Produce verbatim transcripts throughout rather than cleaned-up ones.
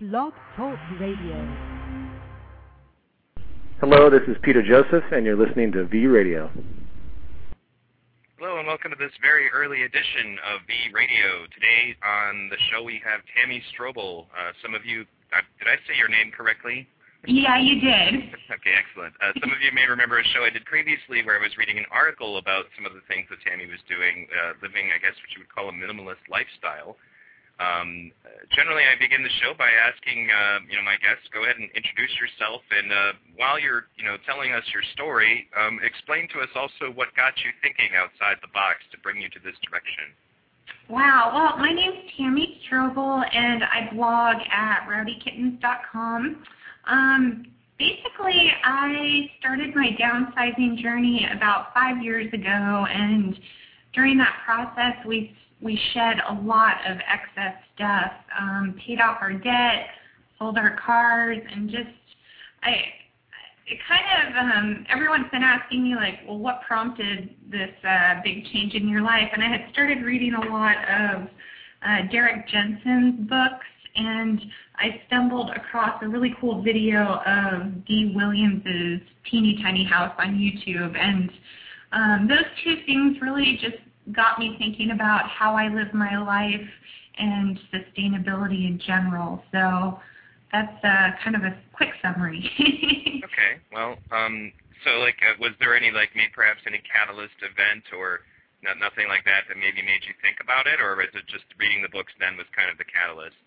Blog Talk Radio. Hello, this is Peter Joseph, and you're listening to V Radio. Hello, and welcome to this very early edition of V Radio. Today on the show we have Tammy Strobel. Uh, some of you, uh, did I say your name correctly? Yeah, you did. Okay, excellent. Uh, some of you may remember a show I did previously where I was reading an article about some of the things that Tammy was doing, uh, living, I guess, what you would call a minimalist lifestyle. Um, generally, I begin the show by asking, uh, you know, my guests, go ahead and introduce yourself, and uh, while you're, you know, telling us your story, um, explain to us also what got you thinking outside the box to bring you to this direction. Wow. Well, my name's Tammy Strobel, and I blog at rowdy kittens dot com. Um, basically, I started my downsizing journey about five years ago, and during that process, we We shed a lot of excess stuff, um, paid off our debt, sold our cars, and just, I, it kind of, um, everyone's been asking me, like, well, what prompted this uh, big change in your life? And I had started reading a lot of uh, Derek Jensen's books, and I stumbled across a really cool video of Dee Williams' Teeny Tiny House on YouTube, and um, those two things really just got me thinking about how I live my life and sustainability in general. So that's uh, kind of a quick summary. Okay. Well, um, so like, uh, was there any like, maybe perhaps any catalyst event or not, nothing like that that maybe made you think about it, or is it just reading the books then was kind of the catalyst?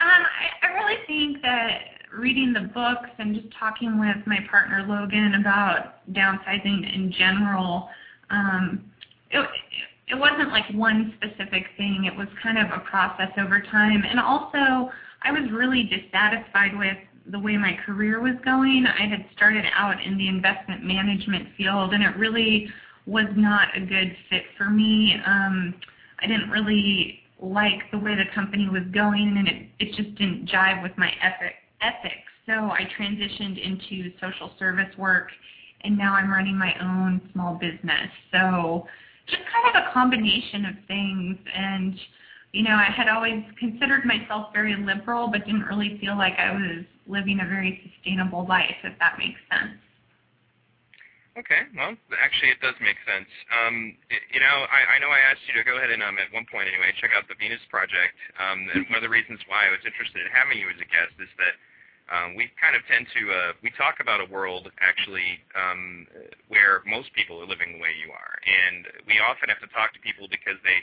Um, I, I really think that reading the books and just talking with my partner Logan about downsizing in general. Um, It, it wasn't like one specific thing. It was kind of a process over time. And also, I was really dissatisfied with the way my career was going. I had started out in the investment management field, and it really was not a good fit for me. Um, I didn't really like the way the company was going, and it, it just didn't jive with my ethics. So I transitioned into social service work, and now I'm running my own small business. So just kind of a combination of things, and, you know, I had always considered myself very liberal, but didn't really feel like I was living a very sustainable life, if that makes sense. Okay, well, actually it does make sense. Um, it, you know, I, I know I asked you to go ahead and, um, at one point anyway, check out the Venus Project, um, and one of the reasons why I was interested in having you as a guest is that Um, we kind of tend to, uh, we talk about a world, actually, um, where most people are living the way you are. And we often have to talk to people because they,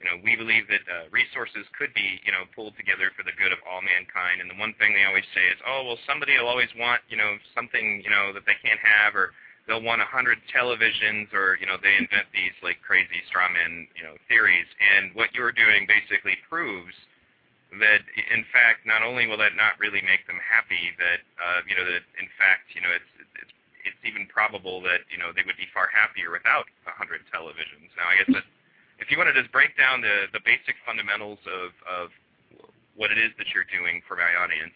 you know, we believe that uh, resources could be, you know, pulled together for the good of all mankind. And the one thing they always say is, oh, well, somebody will always want, you know, something, you know, that they can't have, or they'll want one hundred televisions, or, you know, they invent these, like, crazy straw man, you know, theories. And what you're doing basically proves that, in fact, not only will that not really make them happy, that uh, you know, that in fact, you know, it's it's it's even probable that, you know, they would be far happier without a hundred televisions. Now, I guess that if you want to just break down the the basic fundamentals of of what it is that you're doing for my audience.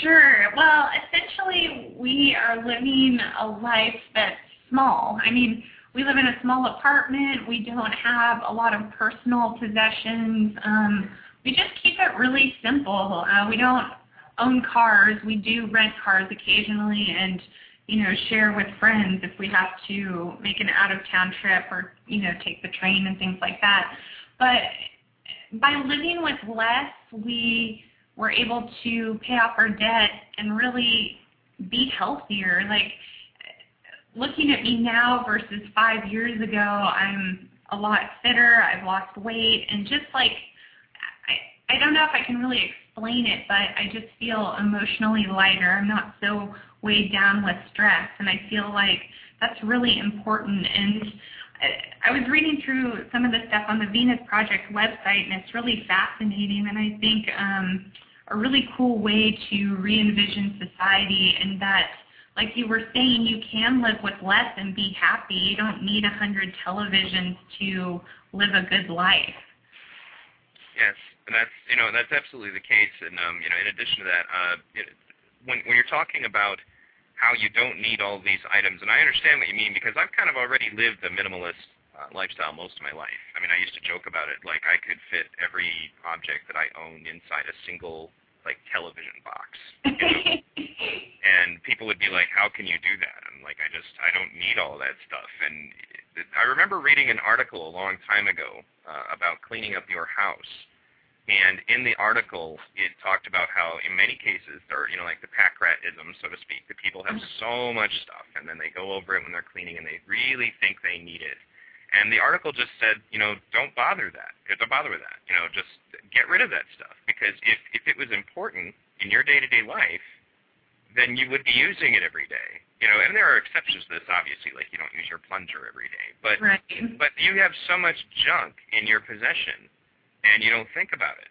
Sure. Well, essentially, we are living a life that's small. I mean, we live in a small apartment. We don't have a lot of personal possessions. Um, We just keep it really simple. Uh, we don't own cars. We do rent cars occasionally, and, you know, share with friends if we have to make an out-of-town trip, or, you know, take the train and things like that. But by living with less, we were able to pay off our debt and really be healthier. Like, looking at me now versus five years ago, I'm a lot fitter. I've lost weight, and just like, I don't know if I can really explain it, but I just feel emotionally lighter. I'm not so weighed down with stress, and I feel like that's really important. And I, I was reading through some of the stuff on the Venus Project website, and it's really fascinating, and I think um, a really cool way to re-envision society, and that, like you were saying, you can live with less and be happy. You don't need one hundred televisions to live a good life. Yes. And that's, you know, that's absolutely the case. And um, you know, in addition to that, uh, it, when when you're talking about how you don't need all these items, and I understand what you mean, because I've kind of already lived a minimalist uh, lifestyle most of my life. I mean, I used to joke about it, like I could fit every object that I owned inside a single like television box. You know? And people would be like, how can you do that? I'm like, I just, I don't need all that stuff. And I remember reading an article a long time ago uh, about cleaning up your house. And in the article, it talked about how in many cases, there are, you know, like the pack ratism, so to speak, that people have so much stuff, and then they go over it when they're cleaning, and they really think they need it. And the article just said, you know, don't bother that. Don't bother with that. You know, just get rid of that stuff. Because if, if it was important in your day-to-day life, then you would be using it every day. You know, and there are exceptions to this, obviously, like you don't use your plunger every day. But right. But you have so much junk in your possession, and you don't think about it,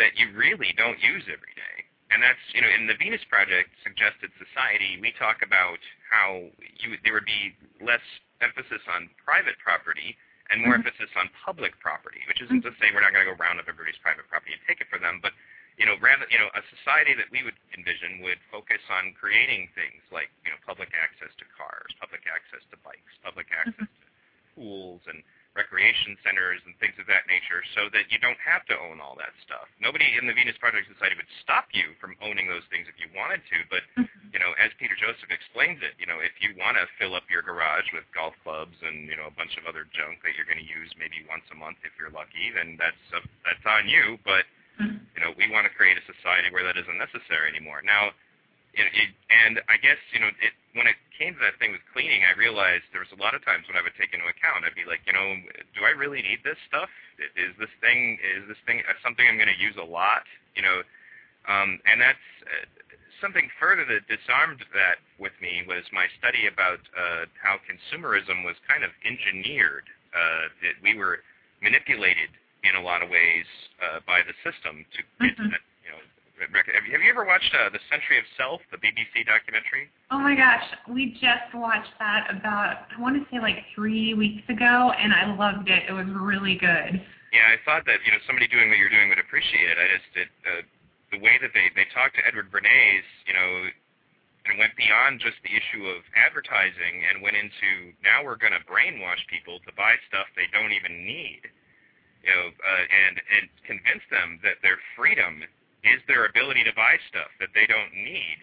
that you really don't use every day. And that's, you know, in the Venus Project Suggested Society, we talk about how you there would be less emphasis on private property and more mm-hmm. emphasis on public property, which isn't to say we're not going to go round up everybody's private property and take it for them, but, you know, rather, you know, a society that we would envision would focus on creating things like, you know, public access to cars, public access to bikes, public access mm-hmm. to pools and recreation centers and things of that nature, so that you don't have to own all that stuff. Nobody in the Venus Project Society would stop you from owning those things if you wanted to, but, you know, as Peter Joseph explains it, you know, if you want to fill up your garage with golf clubs and, you know, a bunch of other junk that you're going to use maybe once a month if you're lucky, then that's, uh, that's on you, but, you know, we want to create a society where that isn't necessary anymore. Now, It, it, and I guess, you know, it, when it came to that thing with cleaning, I realized there was a lot of times when I would take into account, I'd be like, you know, do I really need this stuff? Is this thing is this thing something I'm going to use a lot? You know, um, and that's uh, something further that disarmed that with me was my study about uh, how consumerism was kind of engineered, uh, that we were manipulated in a lot of ways uh, by the system to get mm-hmm. that. Have you ever watched uh, The Century of Self, the B B C documentary? Oh, my gosh. We just watched that about, I want to say, like three weeks ago, and I loved it. It was really good. Yeah, I thought that, you know, somebody doing what you're doing would appreciate it. I just, it, uh, the way that they, they talked to Edward Bernays, you know, and went beyond just the issue of advertising and went into, now we're going to brainwash people to buy stuff they don't even need, you know, uh, and, and convince them that their freedom is their ability to buy stuff that they don't need.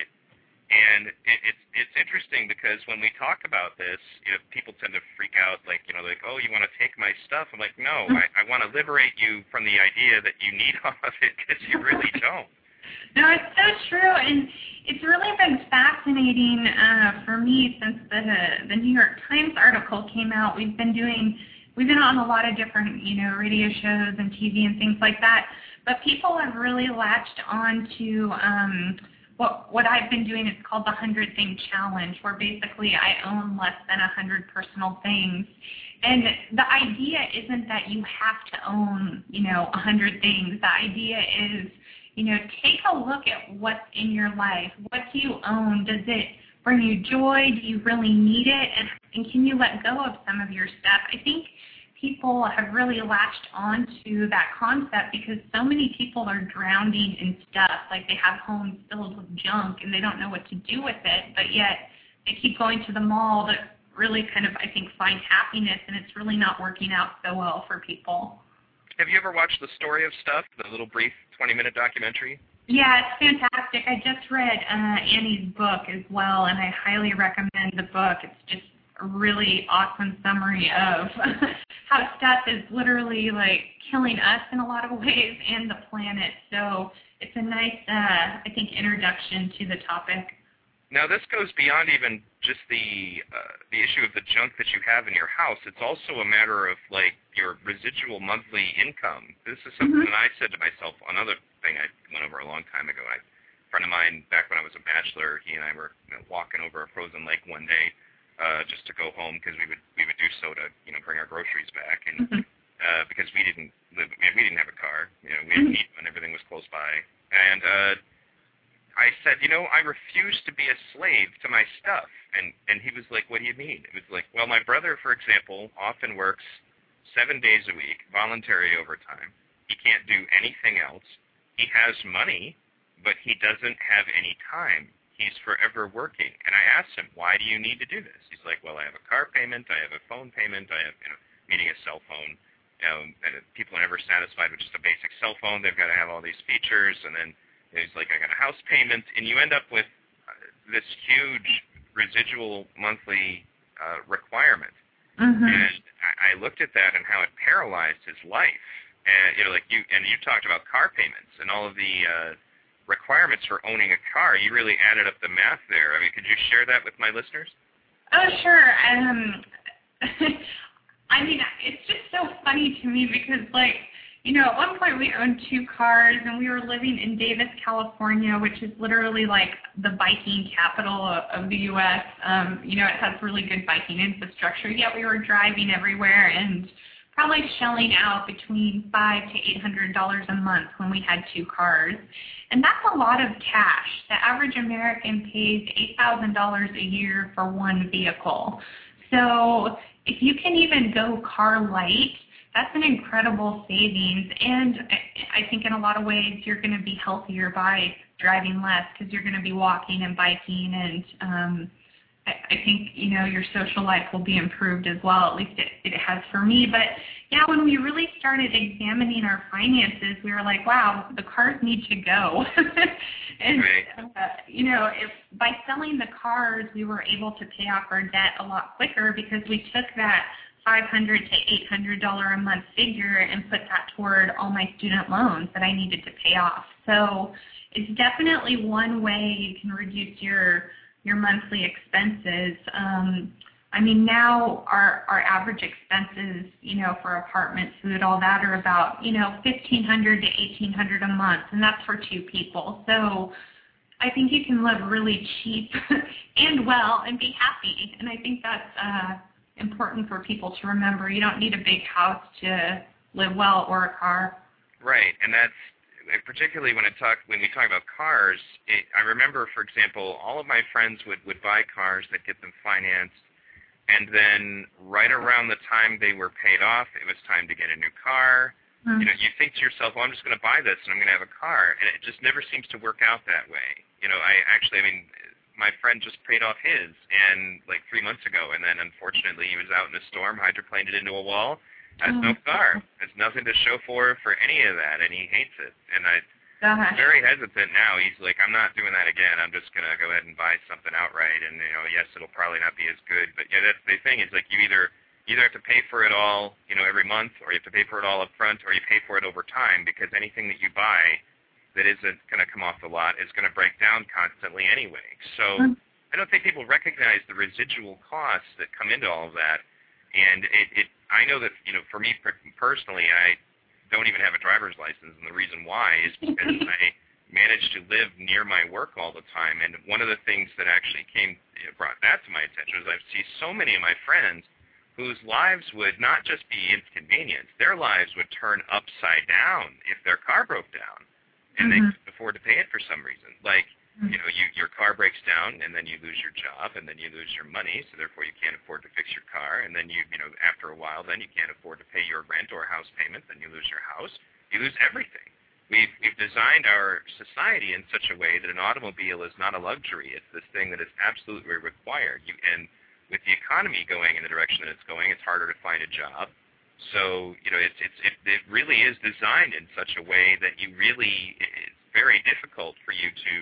And it, it's it's interesting because when we talk about this, you know, people tend to freak out, like, you know, like, oh, you want to take my stuff? I'm like, no, I, I want to liberate you from the idea that you need all of it because you really don't. No, it's so true, and it's really been fascinating uh, for me since the the New York Times article came out. We've been doing, we've been on a lot of different, you know, radio shows and T V and things like that. But people have really latched on to um, what, what I've been doing. It's called the one hundred Thing Challenge, where basically I own less than one hundred personal things. And the idea isn't that you have to own, you know, one hundred things. The idea is, you know, take a look at what's in your life. What do you own? Does it bring you joy? Do you really need it? And, and can you let go of some of your stuff? I think people have really latched on to that concept because so many people are drowning in stuff. Like they have homes filled with junk and they don't know what to do with it, but yet they keep going to the mall to really kind of, I think, find happiness, and it's really not working out so well for people. Have you ever watched The Story of Stuff, the little brief twenty-minute documentary? Yeah, it's fantastic. I just read uh, Annie's book as well, and I highly recommend the book. It's just a really awesome summary of how stuff is literally like killing us in a lot of ways and the planet. So it's a nice, uh, I think, introduction to the topic. Now this goes beyond even just the uh, the issue of the junk that you have in your house. It's also a matter of like your residual monthly income. This is something mm-hmm. that I said to myself. Another thing I went over a long time ago. I, a friend of mine back when I was a bachelor, he and I were you know, walking over a frozen lake one day. Uh, just to go home because we would we would do so to you know bring our groceries back and mm-hmm. uh, because we didn't live we didn't have a car you know we didn't mm-hmm. eat when everything was close by and uh, I said you know I refuse to be a slave to my stuff and and he was like, what do you mean? It was like, well, my brother, for example, often works seven days a week, voluntary overtime. He can't do anything else. He has money, but he doesn't have any time. He's forever working. And I asked him, why do you need to do this? He's like, well, I have a car payment, I have a phone payment, I have, you know, needing a cell phone. You know, and people are never satisfied with just a basic cell phone. They've got to have all these features. And then It's like, I got a house payment, and you end up with this huge residual monthly uh, requirement. Mm-hmm. And I looked at that and how it paralyzed his life. And you know, like you and you talked about car payments and all of the uh, requirements for owning a car. You really added up the math there. I mean, could you share that with my listeners? Oh, sure. Um, I mean, it's just so funny to me because, like, you know, at one point we owned two cars, and we were living in Davis, California, which is literally like the biking capital of, of the U S Um, you know, it has really good biking infrastructure, yet we were driving everywhere and probably shelling out between five hundred to eight hundred dollars a month when we had two cars. And that's a lot of cash. The average American pays eight thousand dollars a year for one vehicle. So if you can even go car light, that's an incredible savings, and I think in a lot of ways you're going to be healthier by driving less because you're going to be walking and biking, and um, I, I think, you know, your social life will be improved as well. At least it, it has for me. But yeah, when we really started examining our finances, we were like, wow, the cars need to go. And right. uh, you know, if by selling the cars, we were able to pay off our debt a lot quicker because we took that five hundred to eight hundred dollars a month figure and put that toward all my student loans that I needed to pay off. So it's definitely one way you can reduce your your monthly expenses. Um, I mean, now our, our average expenses, you know, for apartment, food, all that are about, you know, fifteen hundred to eighteen hundred dollars a month, and that's for two people. So I think you can live really cheap and well and be happy, and I think that's uh, important for people to remember. You don't need a big house to live well or a car. Right, and that's particularly when I talk when we talk about cars. It, I remember, for example, all of my friends would, would buy cars, that get them financed, and then right around the time they were paid off, it was time to get a new car. Mm-hmm. You know, you think to yourself, well, I'm just going to buy this and I'm going to have a car, and it just never seems to work out that way. You know, I actually, I mean. my friend just paid off his, and like three months ago, and then unfortunately he was out in a storm, hydroplaned it into a wall, has oh, no car, has nothing to show for for any of that, and he hates it. And I, I'm very hesitant now. He's like, I'm not doing that again. I'm just gonna go ahead and buy something outright. And you know, yes, it'll probably not be as good, but yeah, that's the thing. Is like you either either have to pay for it all, you know, every month, or you have to pay for it all up front, or you pay for it over time, because anything that you buy that isn't going to come off the lot is going to break down constantly anyway. So I don't think people recognize the residual costs that come into all of that. And it, it I know that, you know, for me personally, I don't even have a driver's license, and the reason why is because I managed to live near my work all the time. And one of the things that actually came you know, brought that to my attention is I see so many of my friends whose lives would not just be inconvenienced, their lives would turn upside down if their car broke down. And they couldn't afford to pay it for some reason. Like, you know, you, your car breaks down, and then you lose your job, and then you lose your money, so therefore you can't afford to fix your car. And then you, you know, after a while, then you can't afford to pay your rent or house payment. Then you lose your house. You lose everything. We've we've designed our society in such a way that an automobile is not a luxury. It's this thing that is absolutely required. You and with the economy going in the direction that it's going, it's harder to find a job. So, you know, it's, it's, it, it really is designed in such a way that you really, it's very difficult for you to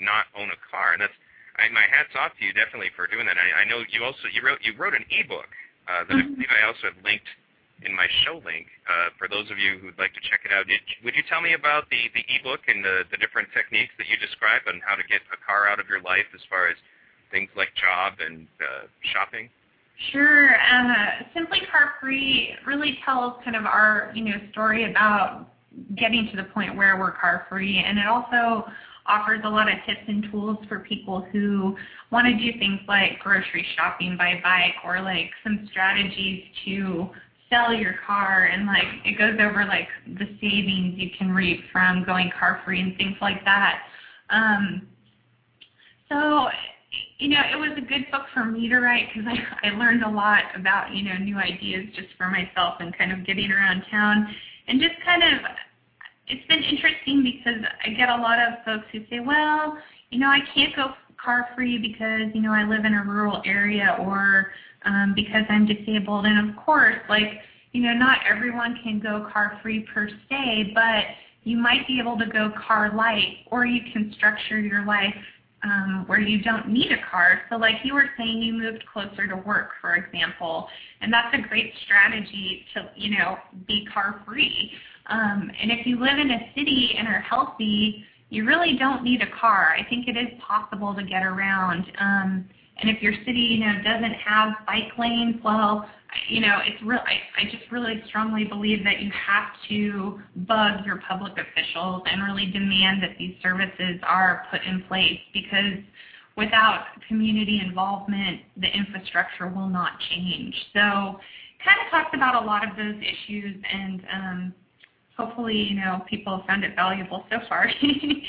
not own a car. And that's, I, my hat's off to you definitely for doing that. I, I know you also, you wrote, you wrote an e-book uh, that I believe I also have linked in my show link. Uh, for those of you who would like to check it out, did, would you tell me about the, the e-book and the, the different techniques that you describe on how to get a car out of your life as far as things like job and uh, shopping? Sure. Uh, Simply Car Free really tells kind of our, you know, story about getting to the point where we're car free, and it also offers a lot of tips and tools for people who want to do things like grocery shopping by bike, or like some strategies to sell your car, and like it goes over like the savings you can reap from going car free and things like that. Um, so. You know, it was a good book for me to write because I, I learned a lot about, you know, new ideas just for myself and kind of getting around town. And just kind of, it's been interesting because I get a lot of folks who say, well, you know, I can't go car-free because, you know, I live in a rural area, or um, because I'm disabled. And, of course, like, you know, not everyone can go car-free per se, but you might be able to go car light, or you can structure your life um, where you don't need a car. So like you were saying, you moved closer to work, for example, and that's a great strategy to, you know, be car free. Um, and if you live in a city and are healthy, you really don't need a car. I think it is possible to get around. Um, and if your city, you know, doesn't have bike lanes, well, you know, it's real. I, I just really strongly believe that you have to bug your public officials and really demand that these services are put in place, because without community involvement, the infrastructure will not change. So, kind of talked about a lot of those issues, and um, hopefully, you know, people have found it valuable so far.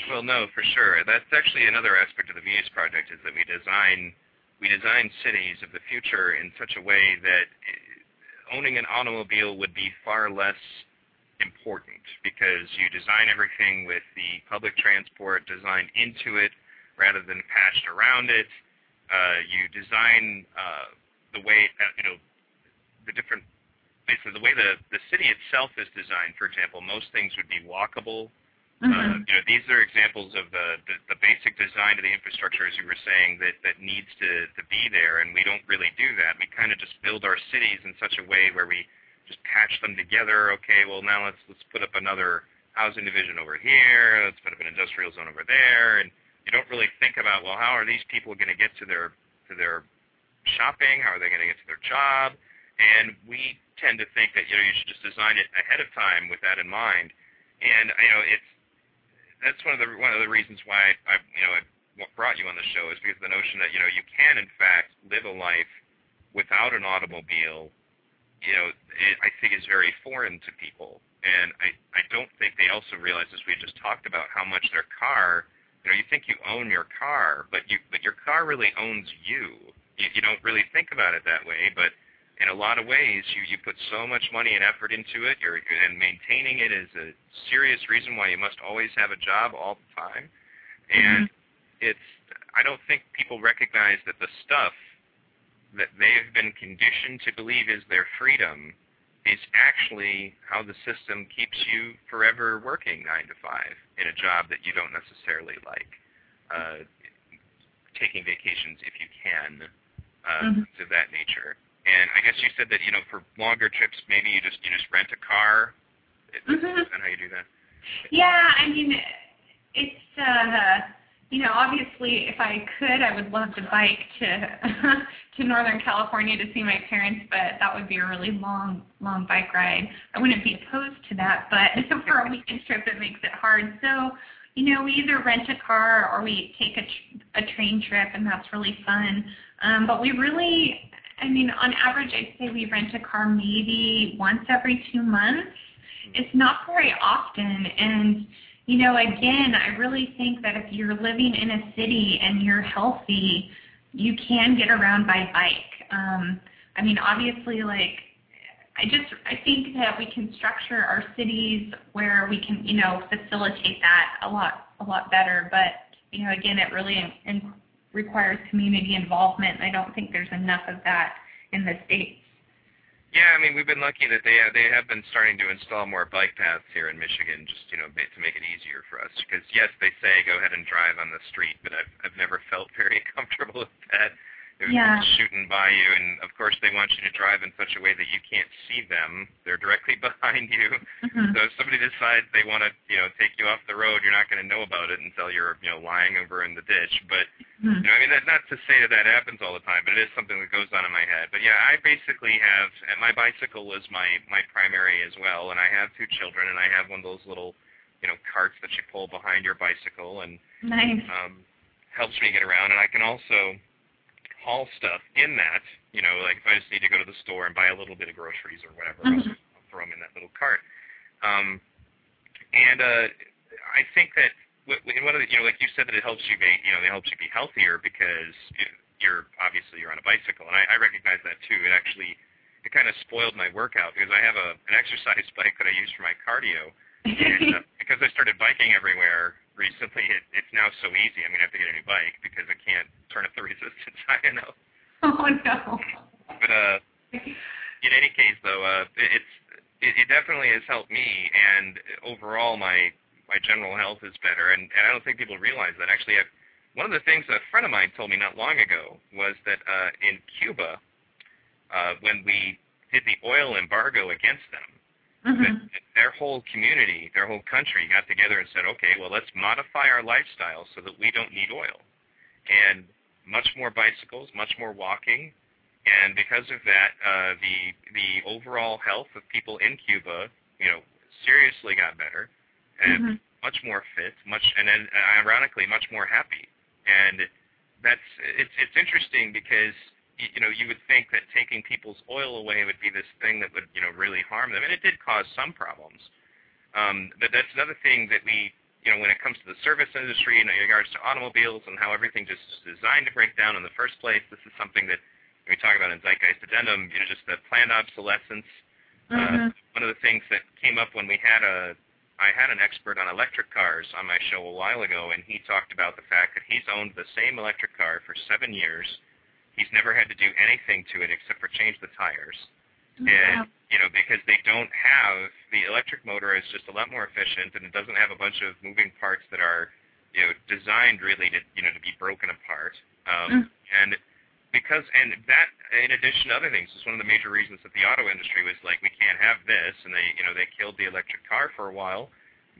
Well, no, for sure. That's actually another aspect of the Venus Project, is that we design. We designed cities of the future in such a way that owning an automobile would be far less important, because you design everything with the public transport designed into it rather than patched around it. Uh, you design uh, the way, you know, the different, basically the way the, the city itself is designed. For example, most things would be walkable. Uh, you know, these are examples of the, the the basic design of the infrastructure, as you were saying, that, that needs to, to be there, and we don't really do that. We kind of just build our cities in such a way where we just patch them together. Okay, well now let's let's put up another housing division over here. Let's put up an industrial zone over there, and you don't really think about, well, how are these people going to get to their to their shopping? How are they going to get to their job? And we tend to think that, you know, you should just design it ahead of time with that in mind. And you know, it's That's one of the one of the reasons why I, you know, I brought you on the show, is because the notion that, you know, you can in fact live a life without an automobile, you know, it, I think is very foreign to people, and I I don't think they also realize, as we just talked about, how much their car, you know, you think you own your car, but you but your car really owns you. You, you don't really think about it that way, but in a lot of ways, you, you put so much money and effort into it, you're, and maintaining it is a serious reason why you must always have a job all the time. And mm-hmm. it's, I don't think people recognize that the stuff that they've been conditioned to believe is their freedom is actually how the system keeps you forever working nine to five in a job that you don't necessarily like. Uh, taking vacations if you can, uh, mm-hmm. to that nature. And I guess you said that, you know, for longer trips, maybe you just you just rent a car. Mm-hmm. Is that how you do that? Yeah, I mean, it's, uh, you know, obviously if I could, I would love to bike to to Northern California to see my parents, but that would be a really long, long bike ride. I wouldn't be opposed to that, but for a weekend trip, it makes it hard. So, you know, we either rent a car or we take a, tr a train trip, and that's really fun. Um, but we really... I mean, on average, I'd say we rent a car maybe once every two months. It's not very often. And, you know, again, I really think that if you're living in a city and you're healthy, you can get around by bike. Um, I mean, obviously, like, I just, I think that we can structure our cities where we can, you know, facilitate that a lot, a lot better. But, you know, again, it really in, requires community involvement, and I don't think there's enough of that in the States. Yeah, I mean, we've been lucky that they have, they have been starting to install more bike paths here in Michigan, just, you know, to make it easier for us. Because, yes, they say go ahead and drive on the street, but I've, I've never felt very comfortable with that. They're yeah. shooting by you, and, of course, they want you to drive in such a way that you can't see them. They're directly behind you. Mm-hmm. So if somebody decides they want to, you know, take you off the road, you're not going to know about it until you're, you know, lying over in the ditch. But you know, I mean, that's not to say that that happens all the time, but it is something that goes on in my head. But yeah, I basically have, and my bicycle is my, my primary as well, and I have two children, and I have one of those little, you know, carts that you pull behind your bicycle, and nice. um, helps me get around. And I can also haul stuff in that, you know, like if I just need to go to the store and buy a little bit of groceries or whatever, mm-hmm. else, I'll throw them in that little cart. Um, and uh, I think that, in one of the, you know, like you said, that it helps you be, you know, it helps you be healthier because you're obviously you're on a bicycle, and I, I recognize that too. It actually, it kind of spoiled my workout because I have a an exercise bike that I use for my cardio, and uh, because I started biking everywhere recently, it, it's now so easy. I'm gonna have to get a new bike because I can't turn up the resistance high enough. Oh no. But uh, in any case, though, uh, it, it's it, it definitely has helped me, and overall my my general health is better, and, and I don't think people realize that. Actually, I've, one of the things a friend of mine told me not long ago was that uh, in Cuba, uh, when we did the oil embargo against them, mm-hmm. that, that their whole community, their whole country got together and said, okay, well, let's modify our lifestyle so that we don't need oil. And much more bicycles, much more walking, and because of that, uh, the the overall health of people in Cuba, you know, seriously got better, and mm-hmm. much more fit, much, and then ironically, much more happy. And that's it's it's interesting because you know you would think that taking people's oil away would be this thing that would you know really harm them, and it did cause some problems. Um, but that's another thing that we. You know, when it comes to the service industry, you know, in regards to automobiles and how everything just is designed to break down in the first place, this is something that we talk about in Zeitgeist Addendum, you know, just the planned obsolescence. Mm-hmm. Uh, one of the things that came up when we had a, I had an expert on electric cars on my show a while ago, and he talked about the fact that he's owned the same electric car for seven years. He's never had to do anything to it except for change the tires. And, you know, because they don't have, the electric motor is just a lot more efficient, and it doesn't have a bunch of moving parts that are, you know, designed really to, you know, to be broken apart. Um, mm. And because, and that, in addition to other things, is one of the major reasons that the auto industry was like, we can't have this, and they, you know, they killed the electric car for a while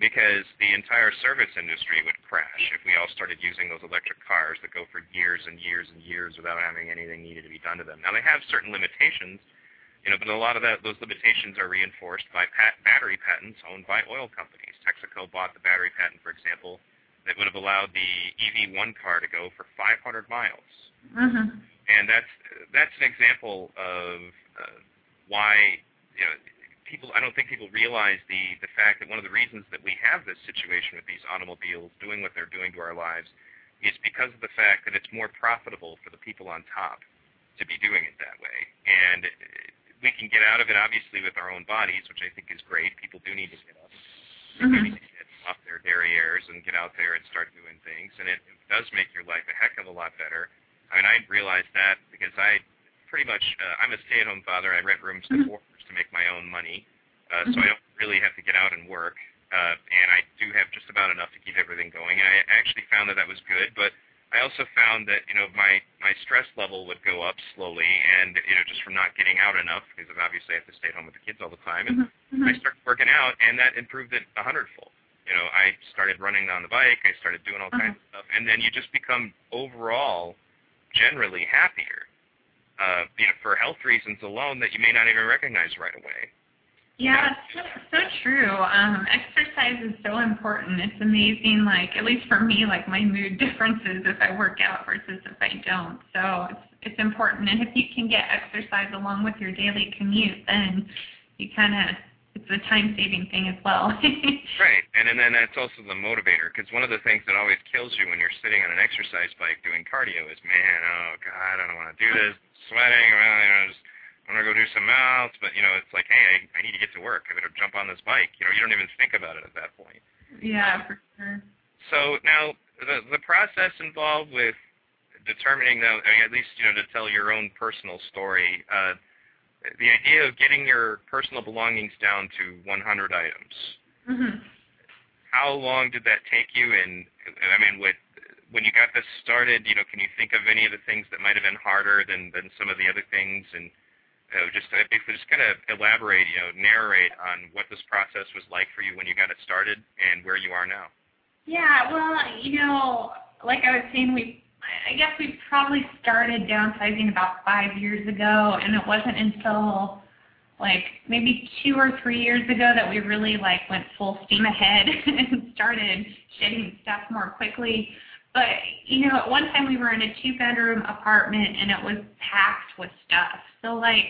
because the entire service industry would crash if we all started using those electric cars that go for years and years and years without having anything needed to be done to them. Now, they have certain limitations. You know, but a lot of that, those limitations are reinforced by pat, battery patents owned by oil companies. Texaco bought the battery patent, for example, that would have allowed the E V one car to go for five hundred miles. Mm-hmm. And that's that's an example of uh, why you know people. I don't think people realize the the fact that one of the reasons that we have this situation with these automobiles doing what they're doing to our lives is because of the fact that it's more profitable for the people on top to be doing it that way. And we can get out of it, obviously, with our own bodies, which I think is great. People do need to get up. Mm-hmm. They need to get off their derrieres and get out there and start doing things. And it, it does make your life a heck of a lot better. I mean, I realized that because I pretty much, uh, I'm a stay-at-home father. I rent rooms mm-hmm. to foreigners to make my own money. Uh, mm-hmm. So I don't really have to get out and work. Uh, and I do have just about enough to keep everything going. And I actually found that that was good. But I also found that, you know, my, my stress level would go up slowly and, you know, just from not getting out enough because obviously I have to stay at home with the kids all the time. And mm-hmm. I started working out, and that improved it a hundredfold. You know, I started running on the bike. I started doing all uh-huh. kinds of stuff. And then you just become overall generally happier, uh, you know, for health reasons alone that you may not even recognize right away. Yeah, so, so true. Um, exercise is so important. It's amazing, like, at least for me, like my mood differences if I work out versus if I don't. So it's, it's important. And if you can get exercise along with your daily commute, then you kind of, it's a time-saving thing as well. Right. And, and then that's also the motivator, because one of the things that always kills you when you're sitting on an exercise bike doing cardio is, man, oh, God, I don't want to do this. I'm sweating, well, you know, just... I'm going to go do some else, but, you know, it's like, hey, I, I need to get to work. I'm going to jump on this bike. You know, you don't even think about it at that point. Yeah, for sure. So now the the process involved with determining, the, I mean, at least, you know, to tell your own personal story, uh, the idea of getting your personal belongings down to one hundred items. Mm-hmm. How long did that take you? And, I mean, with... when you got this started, you know, can you think of any of the things that might have been harder than, than some of the other things? And Uh, just uh, basically just kind of elaborate, you know, narrate on what this process was like for you when you got it started and where you are now. Yeah, well, you know, like I was saying, we, I guess we probably started downsizing about five years ago, and it wasn't until like maybe two or three years ago that we really like went full steam ahead and started shedding stuff more quickly. But, you know, at one time we were in a two-bedroom apartment, and it was packed with stuff. So, like,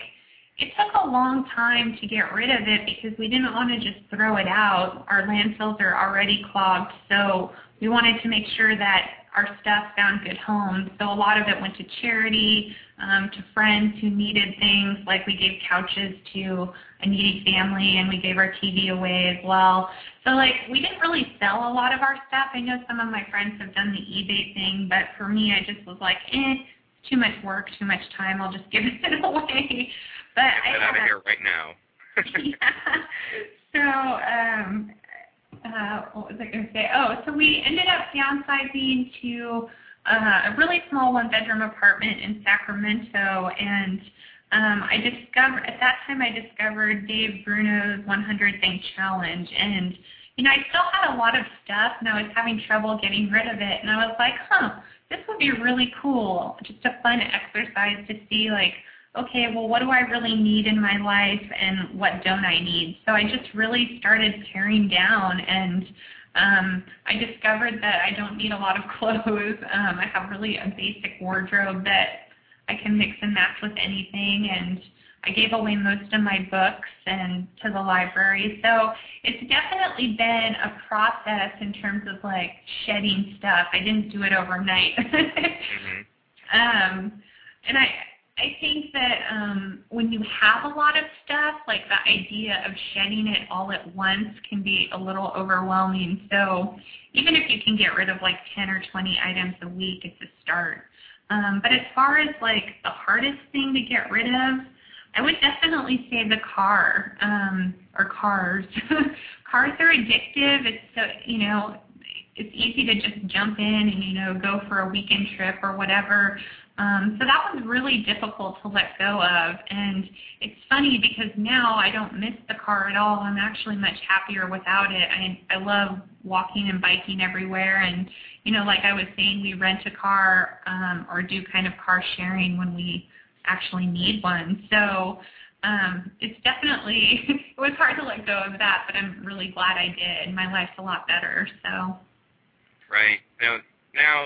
it took a long time to get rid of it because we didn't want to just throw it out. Our landfills are already clogged, so we wanted to make sure that our stuff found good homes. So a lot of it went to charity, um, to friends who needed things. Like we gave couches to a needy family, and we gave our T V away as well. So like we didn't really sell a lot of our stuff. I know some of my friends have done the eBay thing, but for me, I just was like, eh, too much work, too much time. I'll just give it away. But get I get out of here right now. Yeah. So um, uh, what was I going to say? Oh, so we ended up downsizing to uh, a really small one-bedroom apartment in Sacramento, and um, I discovered at that time I discovered Dave Bruno's one hundred Thing Challenge, and you know I still had a lot of stuff, and I was having trouble getting rid of it, and I was like, huh, this would be really cool, just a fun exercise to see like, okay, well, what do I really need in my life and what don't I need? So I just really started tearing down, and um, I discovered that I don't need a lot of clothes. Um, I have really a basic wardrobe that I can mix and match with anything, and I gave away most of my books and to the library. So it's definitely been a process in terms of like shedding stuff. I didn't do it overnight. um, and I... I think that um, when you have a lot of stuff, like the idea of shedding it all at once can be a little overwhelming. So even if you can get rid of like ten or twenty items a week, it's a start. Um, but as far as like the hardest thing to get rid of, I would definitely say the car um, or cars. Cars are addictive. It's so, you know, it's easy to just jump in and you know go for a weekend trip or whatever. Um, so that was really difficult to let go of, and it's funny because now I don't miss the car at all. I'm actually much happier without it. I, I love walking and biking everywhere, and, you know, like I was saying, we rent a car um, or do kind of car sharing when we actually need one. So um, it's definitely, it was hard to let go of that, but I'm really glad I did. My life's a lot better. So. Right. Now, now.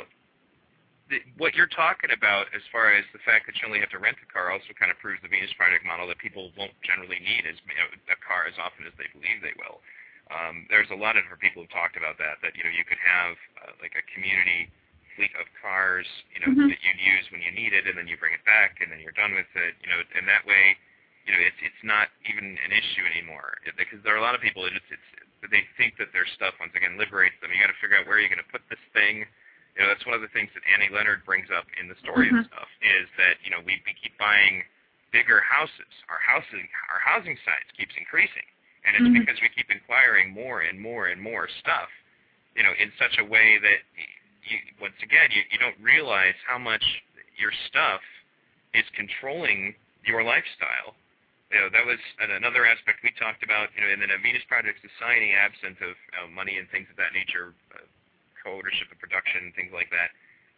What you're talking about as far as the fact that you only have to rent a car also kind of proves the Venus Project model that people won't generally need as, you know, a car as often as they believe they will. Um, there's a lot of people who talked about that, that you know you could have uh, like a community fleet of cars you know, mm-hmm. that you use when you need it, and then you bring it back, and then you're done with it. You know, and that way you know, it's, it's not even an issue anymore, it, because there are a lot of people that it's, it's, they think that their stuff, once again, liberates them. You've got to figure out where you're going to put this thing. You know, that's one of the things that Annie Leonard brings up in the story mm-hmm. of stuff is that, you know, we, we keep buying bigger houses. Our housing, our housing size keeps increasing, and it's mm-hmm. because we keep acquiring more and more and more stuff, you know, in such a way that, you, once again, you, you don't realize how much your stuff is controlling your lifestyle. You know, that was an, another aspect we talked about, you know, in the Venus Project society, absent of you know, money and things of that nature, uh, ownership of production, things like that,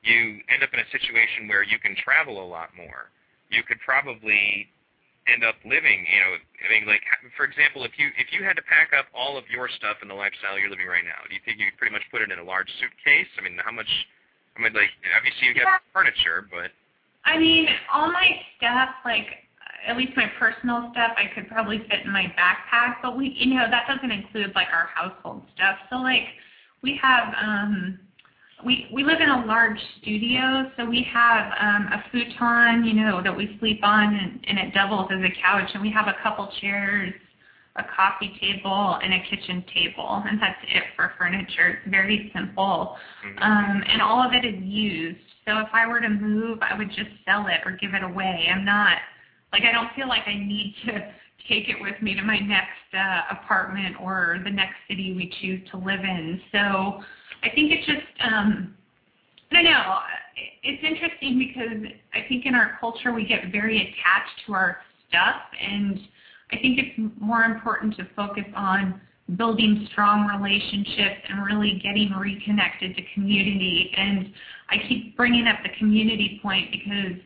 you end up in a situation where you can travel a lot more. You could probably end up living, you know, I mean, like, for example, if you if you had to pack up all of your stuff in the lifestyle you're living right now, do you think you could pretty much put it in a large suitcase? I mean, how much, I mean, like, obviously you yeah. got furniture, but. I mean, all my stuff, like, at least my personal stuff, I could probably fit in my backpack, but, we, you know, that doesn't include, like, our household stuff. So, like, We have um, we we live in a large studio, so we have um, a futon, you know, that we sleep on, and, and it doubles as a couch. And we have a couple chairs, a coffee table, and a kitchen table, and that's it for furniture. It's very simple, um, and all of it is used. So if I were to move, I would just sell it or give it away. I'm not like I don't feel like I need to take it with me to my next uh, apartment or the next city we choose to live in. So I think it's just, um, I don't know, it's interesting because I think in our culture we get very attached to our stuff, and I think it's more important to focus on building strong relationships and really getting reconnected to community. And I keep bringing up the community point because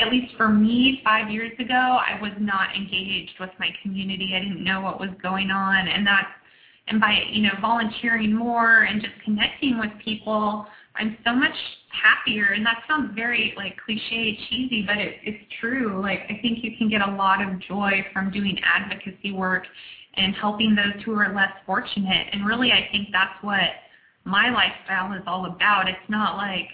at least for me, five years ago, I was not engaged with my community. I didn't know what was going on, and that, and by you know volunteering more and just connecting with people, I'm so much happier. And that sounds very like cliche, cheesy, but it, it's true. Like I think you can get a lot of joy from doing advocacy work and helping those who are less fortunate. And really, I think that's what my lifestyle is all about. It's not like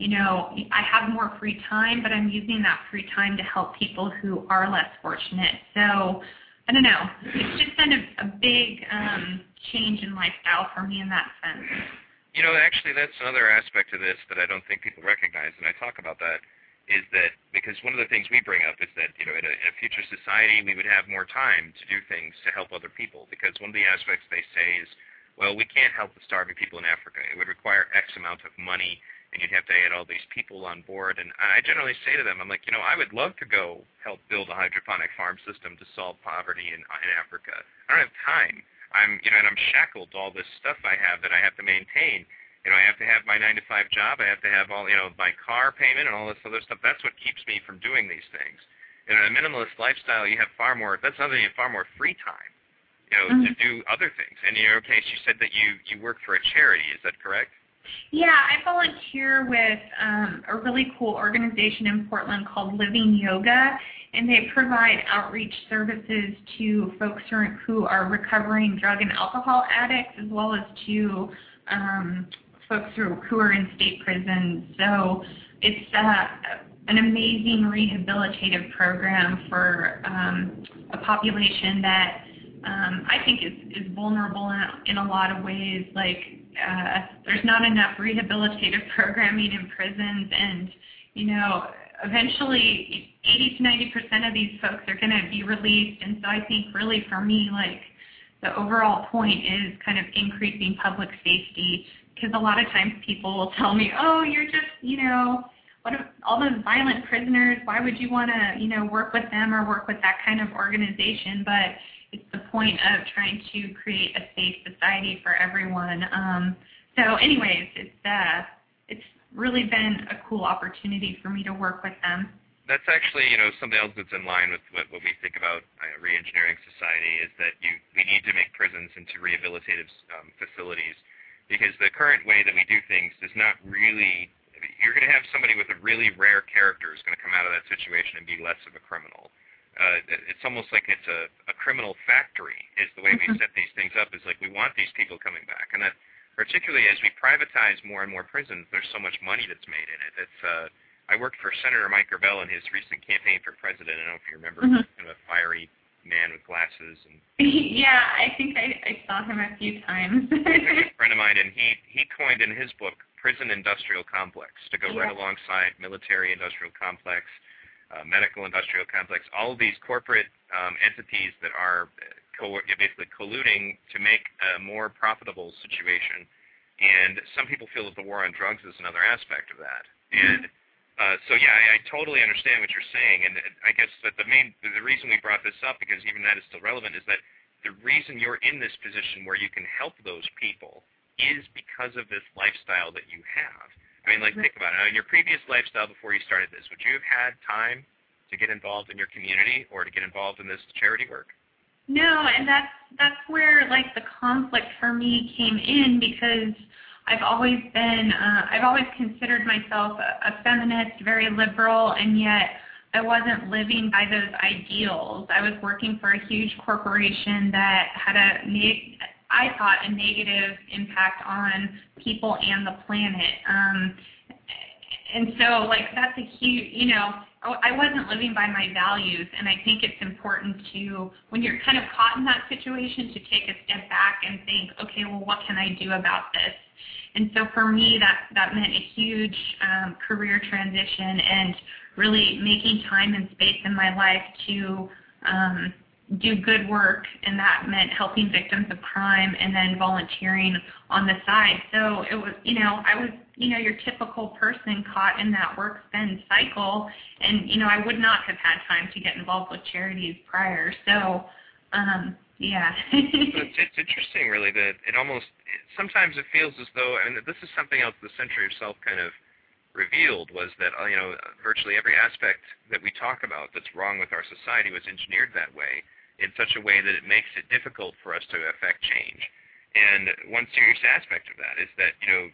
you know, I have more free time, but I'm using that free time to help people who are less fortunate. So, I don't know. It's just been a, a big um, change in lifestyle for me in that sense. You know, actually, that's another aspect of this that I don't think people recognize, and I talk about that, is that because one of the things we bring up is that, you know, in a, in a future society, we would have more time to do things to help other people, because one of the aspects they say is, well, we can't help the starving people in Africa. It would require X amount of money, and you'd have to add all these people on board. And I generally say to them, I'm like, you know, I would love to go help build a hydroponic farm system to solve poverty in, in Africa. I don't have time. I'm, you know, and I'm shackled to all this stuff I have that I have to maintain. You know, I have to have my nine to five job. I have to have all, you know, my car payment and all this other stuff. That's what keeps me from doing these things. You know, in a minimalist lifestyle, you have far more, that's another thing, you have far more free time, you know, mm-hmm. to do other things. And in your case, you said that you, you work for a charity. Is that correct? Yeah, I volunteer with um, a really cool organization in Portland called Living Yoga, and they provide outreach services to folks who are recovering drug and alcohol addicts, as well as to um, folks who are in state prisons. So it's uh, an amazing rehabilitative program for um, a population that um, I think is, is vulnerable in, in a lot of ways. Like uh, there's not enough rehabilitative programming in prisons, and you know, eventually eighty to ninety percent of these folks are going to be released. And so I think really for me, like the overall point is kind of increasing public safety. Because a lot of times people will tell me, oh, you're just, you know, what if all those violent prisoners, why would you want to, you know, work with them or work with that kind of organization? But it's the point of trying to create a safe society for everyone. Um, so anyways, it's, uh, it's really been a cool opportunity for me to work with them. That's actually, you know, something else that's in line with what, what we think about uh, reengineering society is that you we need to make prisons into rehabilitative um, facilities. Because the current way that we do things does not really, you're going to have somebody with a really rare character who's going to come out of that situation and be less of a criminal. Uh, it's almost like it's a, a criminal factory is the way we set these things up. It's like we want these people coming back. And that particularly as we privatize more and more prisons, there's so much money that's made in it. It's, uh, I worked for Senator Mike Gravel in his recent campaign for president. I don't know if you remember, mm-hmm. kind of a fiery man with glasses. And yeah, I think I, I saw him a few times. A friend of mine, and he, he coined in his book, prison industrial complex, to go yeah. right alongside military industrial complex, uh, medical industrial complex, all of these corporate um, entities that are co- basically colluding to make a more profitable situation. And some people feel that the war on drugs is another aspect of that. And mm-hmm. Uh, so yeah, I, I totally understand what you're saying, and I guess that the main, the reason we brought this up, because even that is still relevant, is that the reason you're in this position where you can help those people is because of this lifestyle that you have. I mean, like, think about it. Now, in your previous lifestyle before you started this, would you have had time to get involved in your community or to get involved in this charity work? No, and that's that's where like the conflict for me came in, because I've always been, uh, I've always considered myself a, a feminist, very liberal, and yet I wasn't living by those ideals. I was working for a huge corporation that had a, neg- I thought, a negative impact on people and the planet. Um, and so, like, that's a huge, you know, I wasn't living by my values, and I think it's important to, when you're kind of caught in that situation, to take a step back and think, okay, well, what can I do about this? And so for me, that, that meant a huge um, career transition and really making time and space in my life to um, do good work, and that meant helping victims of crime and then volunteering on the side. So it was, you know, I was, you know, your typical person caught in that work-spend cycle, and, you know, I would not have had time to get involved with charities prior. So, um yeah. it's, it's interesting, really, that it almost, it, sometimes it feels as though, and this is something else the Century of Self kind of revealed, was that, you know, virtually every aspect that we talk about that's wrong with our society was engineered that way, in such a way that it makes it difficult for us to affect change. And one serious aspect of that is that, you know,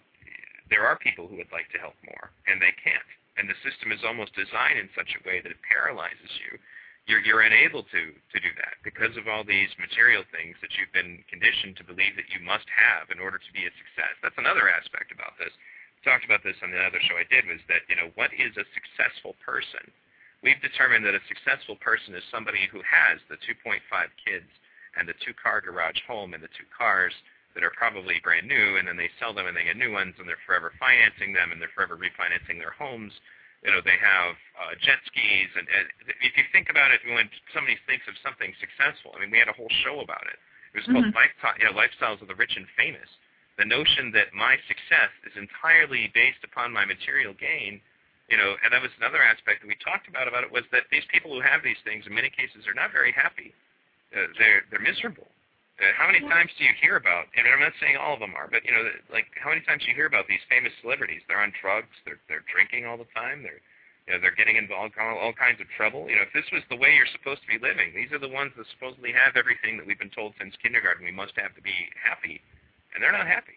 there are people who would like to help more, and they can't. And the system is almost designed in such a way that it paralyzes you. You're, you're unable to, to do that because of all these material things that you've been conditioned to believe that you must have in order to be a success. That's another aspect about this. I talked about this on the other show I did, was that, you know, what is a successful person? We've determined that a successful person is somebody who has the two point five kids and the two-car garage home and the two cars that are probably brand new, and then they sell them and they get new ones, and they're forever financing them, and they're forever refinancing their homes. You know, they have uh, jet skis, and, and if you think about it, when somebody thinks of something successful, I mean, we had a whole show about it. It was mm-hmm. called Lifet- yeah, Lifestyles of the Rich and Famous. The notion that my success is entirely based upon my material gain, you know, and that was another aspect that we talked about about it, was that these people who have these things, in many cases, are not very happy. Uh, they're they're miserable. Uh, how many times do you hear about, and I'm not saying all of them are, but, you know, like, how many times do you hear about these famous celebrities? They're on drugs, they're they're drinking all the time, they're you know, they're getting involved in all, all kinds of trouble. You know, if this was the way you're supposed to be living, these are the ones that supposedly have everything that we've been told since kindergarten we must have to be happy, and they're not happy.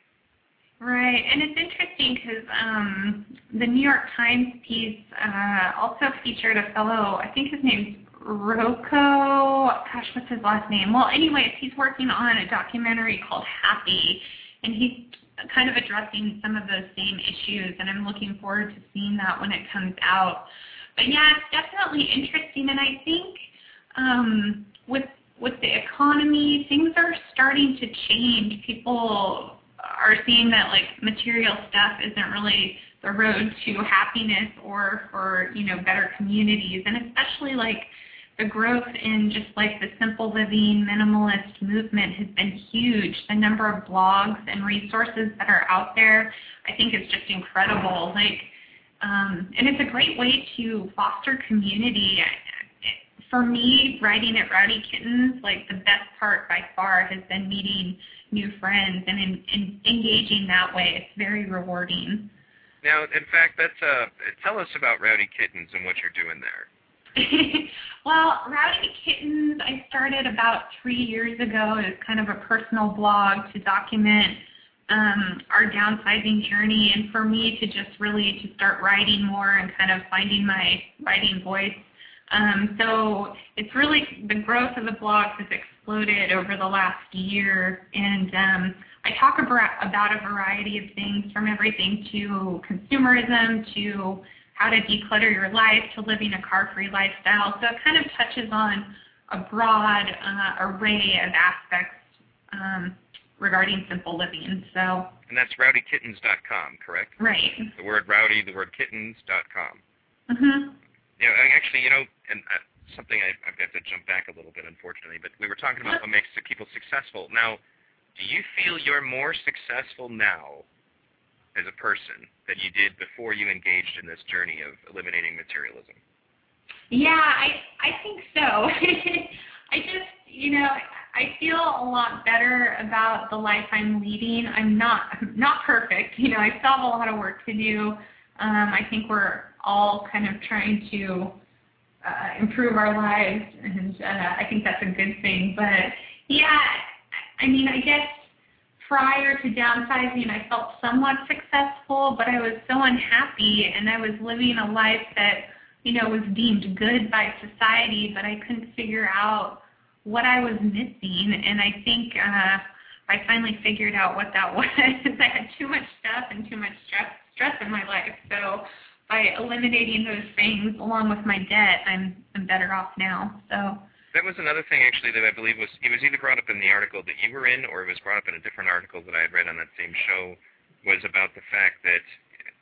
Right, and it's interesting because um, the New York Times piece uh, also featured a fellow, I think his name's Rocco, gosh, what's his last name? Well, anyways, he's working on a documentary called Happy, and he's kind of addressing some of those same issues, and I'm looking forward to seeing that when it comes out. But yeah, it's definitely interesting, and I think um, with with the economy, things are starting to change. People are seeing that, like, material stuff isn't really the road to happiness or for, you know, better communities, and especially, like, the growth in just, like, the simple living minimalist movement has been huge. The number of blogs and resources that are out there, I think, is just incredible. Like, um, and it's a great way to foster community. For me, writing at Rowdy Kittens, like, the best part by far has been meeting new friends and in, in engaging that way. It's very rewarding. Now, in fact, that's, uh, tell us about Rowdy Kittens and what you're doing there. Well, Rowdy Kittens, I started about three years ago as kind of a personal blog to document um, our downsizing journey, and for me to just really to start writing more and kind of finding my writing voice. Um, so it's really, the growth of the blog has exploded over the last year, and um, I talk about a variety of things, from everything to consumerism to how to declutter your life to living a car-free lifestyle. So it kind of touches on a broad uh, array of aspects um, regarding simple living. So, and that's rowdy kittens dot com, correct? Right. The word rowdy, the word kittens dot com. Mm-hmm. You know, actually, you know, and uh, something I, I've got to jump back a little bit, unfortunately, but we were talking about what makes the people successful. Now, do you feel you're more successful now as a person than you did before you engaged in this journey of eliminating materialism? Yeah, I I think so. I just, you know, I feel a lot better about the life I'm leading. I'm not I'm not perfect. You know, I still have a lot of work to do. Um, I think we're all kind of trying to uh, improve our lives, and uh, I think that's a good thing. But yeah, I mean, I guess prior to downsizing, I felt somewhat successful, but I was so unhappy, and I was living a life that, you know, was deemed good by society, but I couldn't figure out what I was missing. And I think uh, I finally figured out what that was. I had too much stuff and too much stress stress in my life, so by eliminating those things along with my debt, I'm I'm better off now. So that was another thing, actually, that I believe was, it was either brought up in the article that you were in, or it was brought up in a different article that I had read on that same show, was about the fact that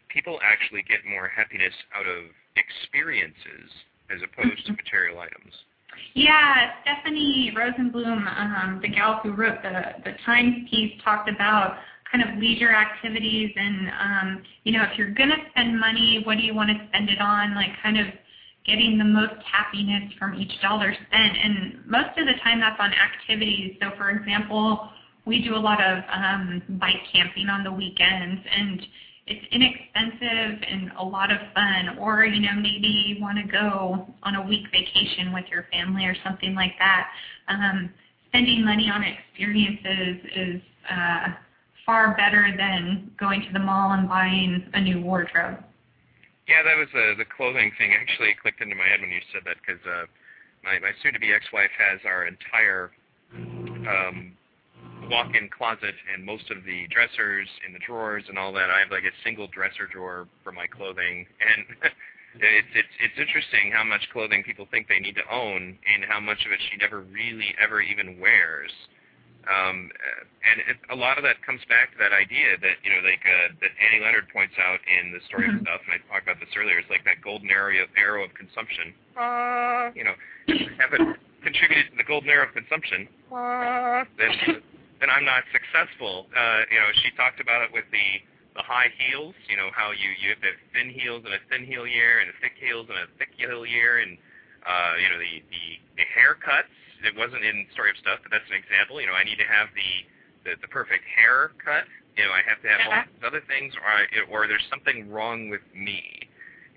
people actually get more happiness out of experiences as opposed to material items. Yeah, Stephanie Rosenbloom, um, the gal who wrote the the Times piece, talked about kind of leisure activities, and, um, you know, if you're going to spend money, what do you want to spend it on, like kind of getting the most happiness from each dollar spent. And most of the time that's on activities. So, for example, we do a lot of um, bike camping on the weekends, and it's inexpensive and a lot of fun. Or, you know, maybe you want to go on a week vacation with your family or something like that. Um, spending money on experiences is uh, far better than going to the mall and buying a new wardrobe. Yeah, that was uh, the clothing thing. Actually, it clicked into my head when you said that, because uh, my, my soon-to-be ex-wife has our entire um, walk-in closet and most of the dressers in the drawers and all that. I have like a single dresser drawer for my clothing, and it's, it's it's interesting how much clothing people think they need to own and how much of it she never really ever even wears. Um, and it, a lot of that comes back to that idea that, you know, like uh, that Annie Leonard points out in the Story mm-hmm. of Stuff, and I talked about this earlier. It's like that golden arrow, arrow of consumption. Uh, you know, have it contributed to the golden era of consumption, then, then I'm not successful. Uh, you know, she talked about it with the, the high heels, you know, how you, you have to have thin heels in a thin heel year and a thick heels in a thick heel year, and, uh, you know, the, the, the haircuts. It wasn't in Story of Stuff, but that's an example. You know, I need to have the, the, the perfect haircut. You know, I have to have all these other things, or, I, or there's something wrong with me.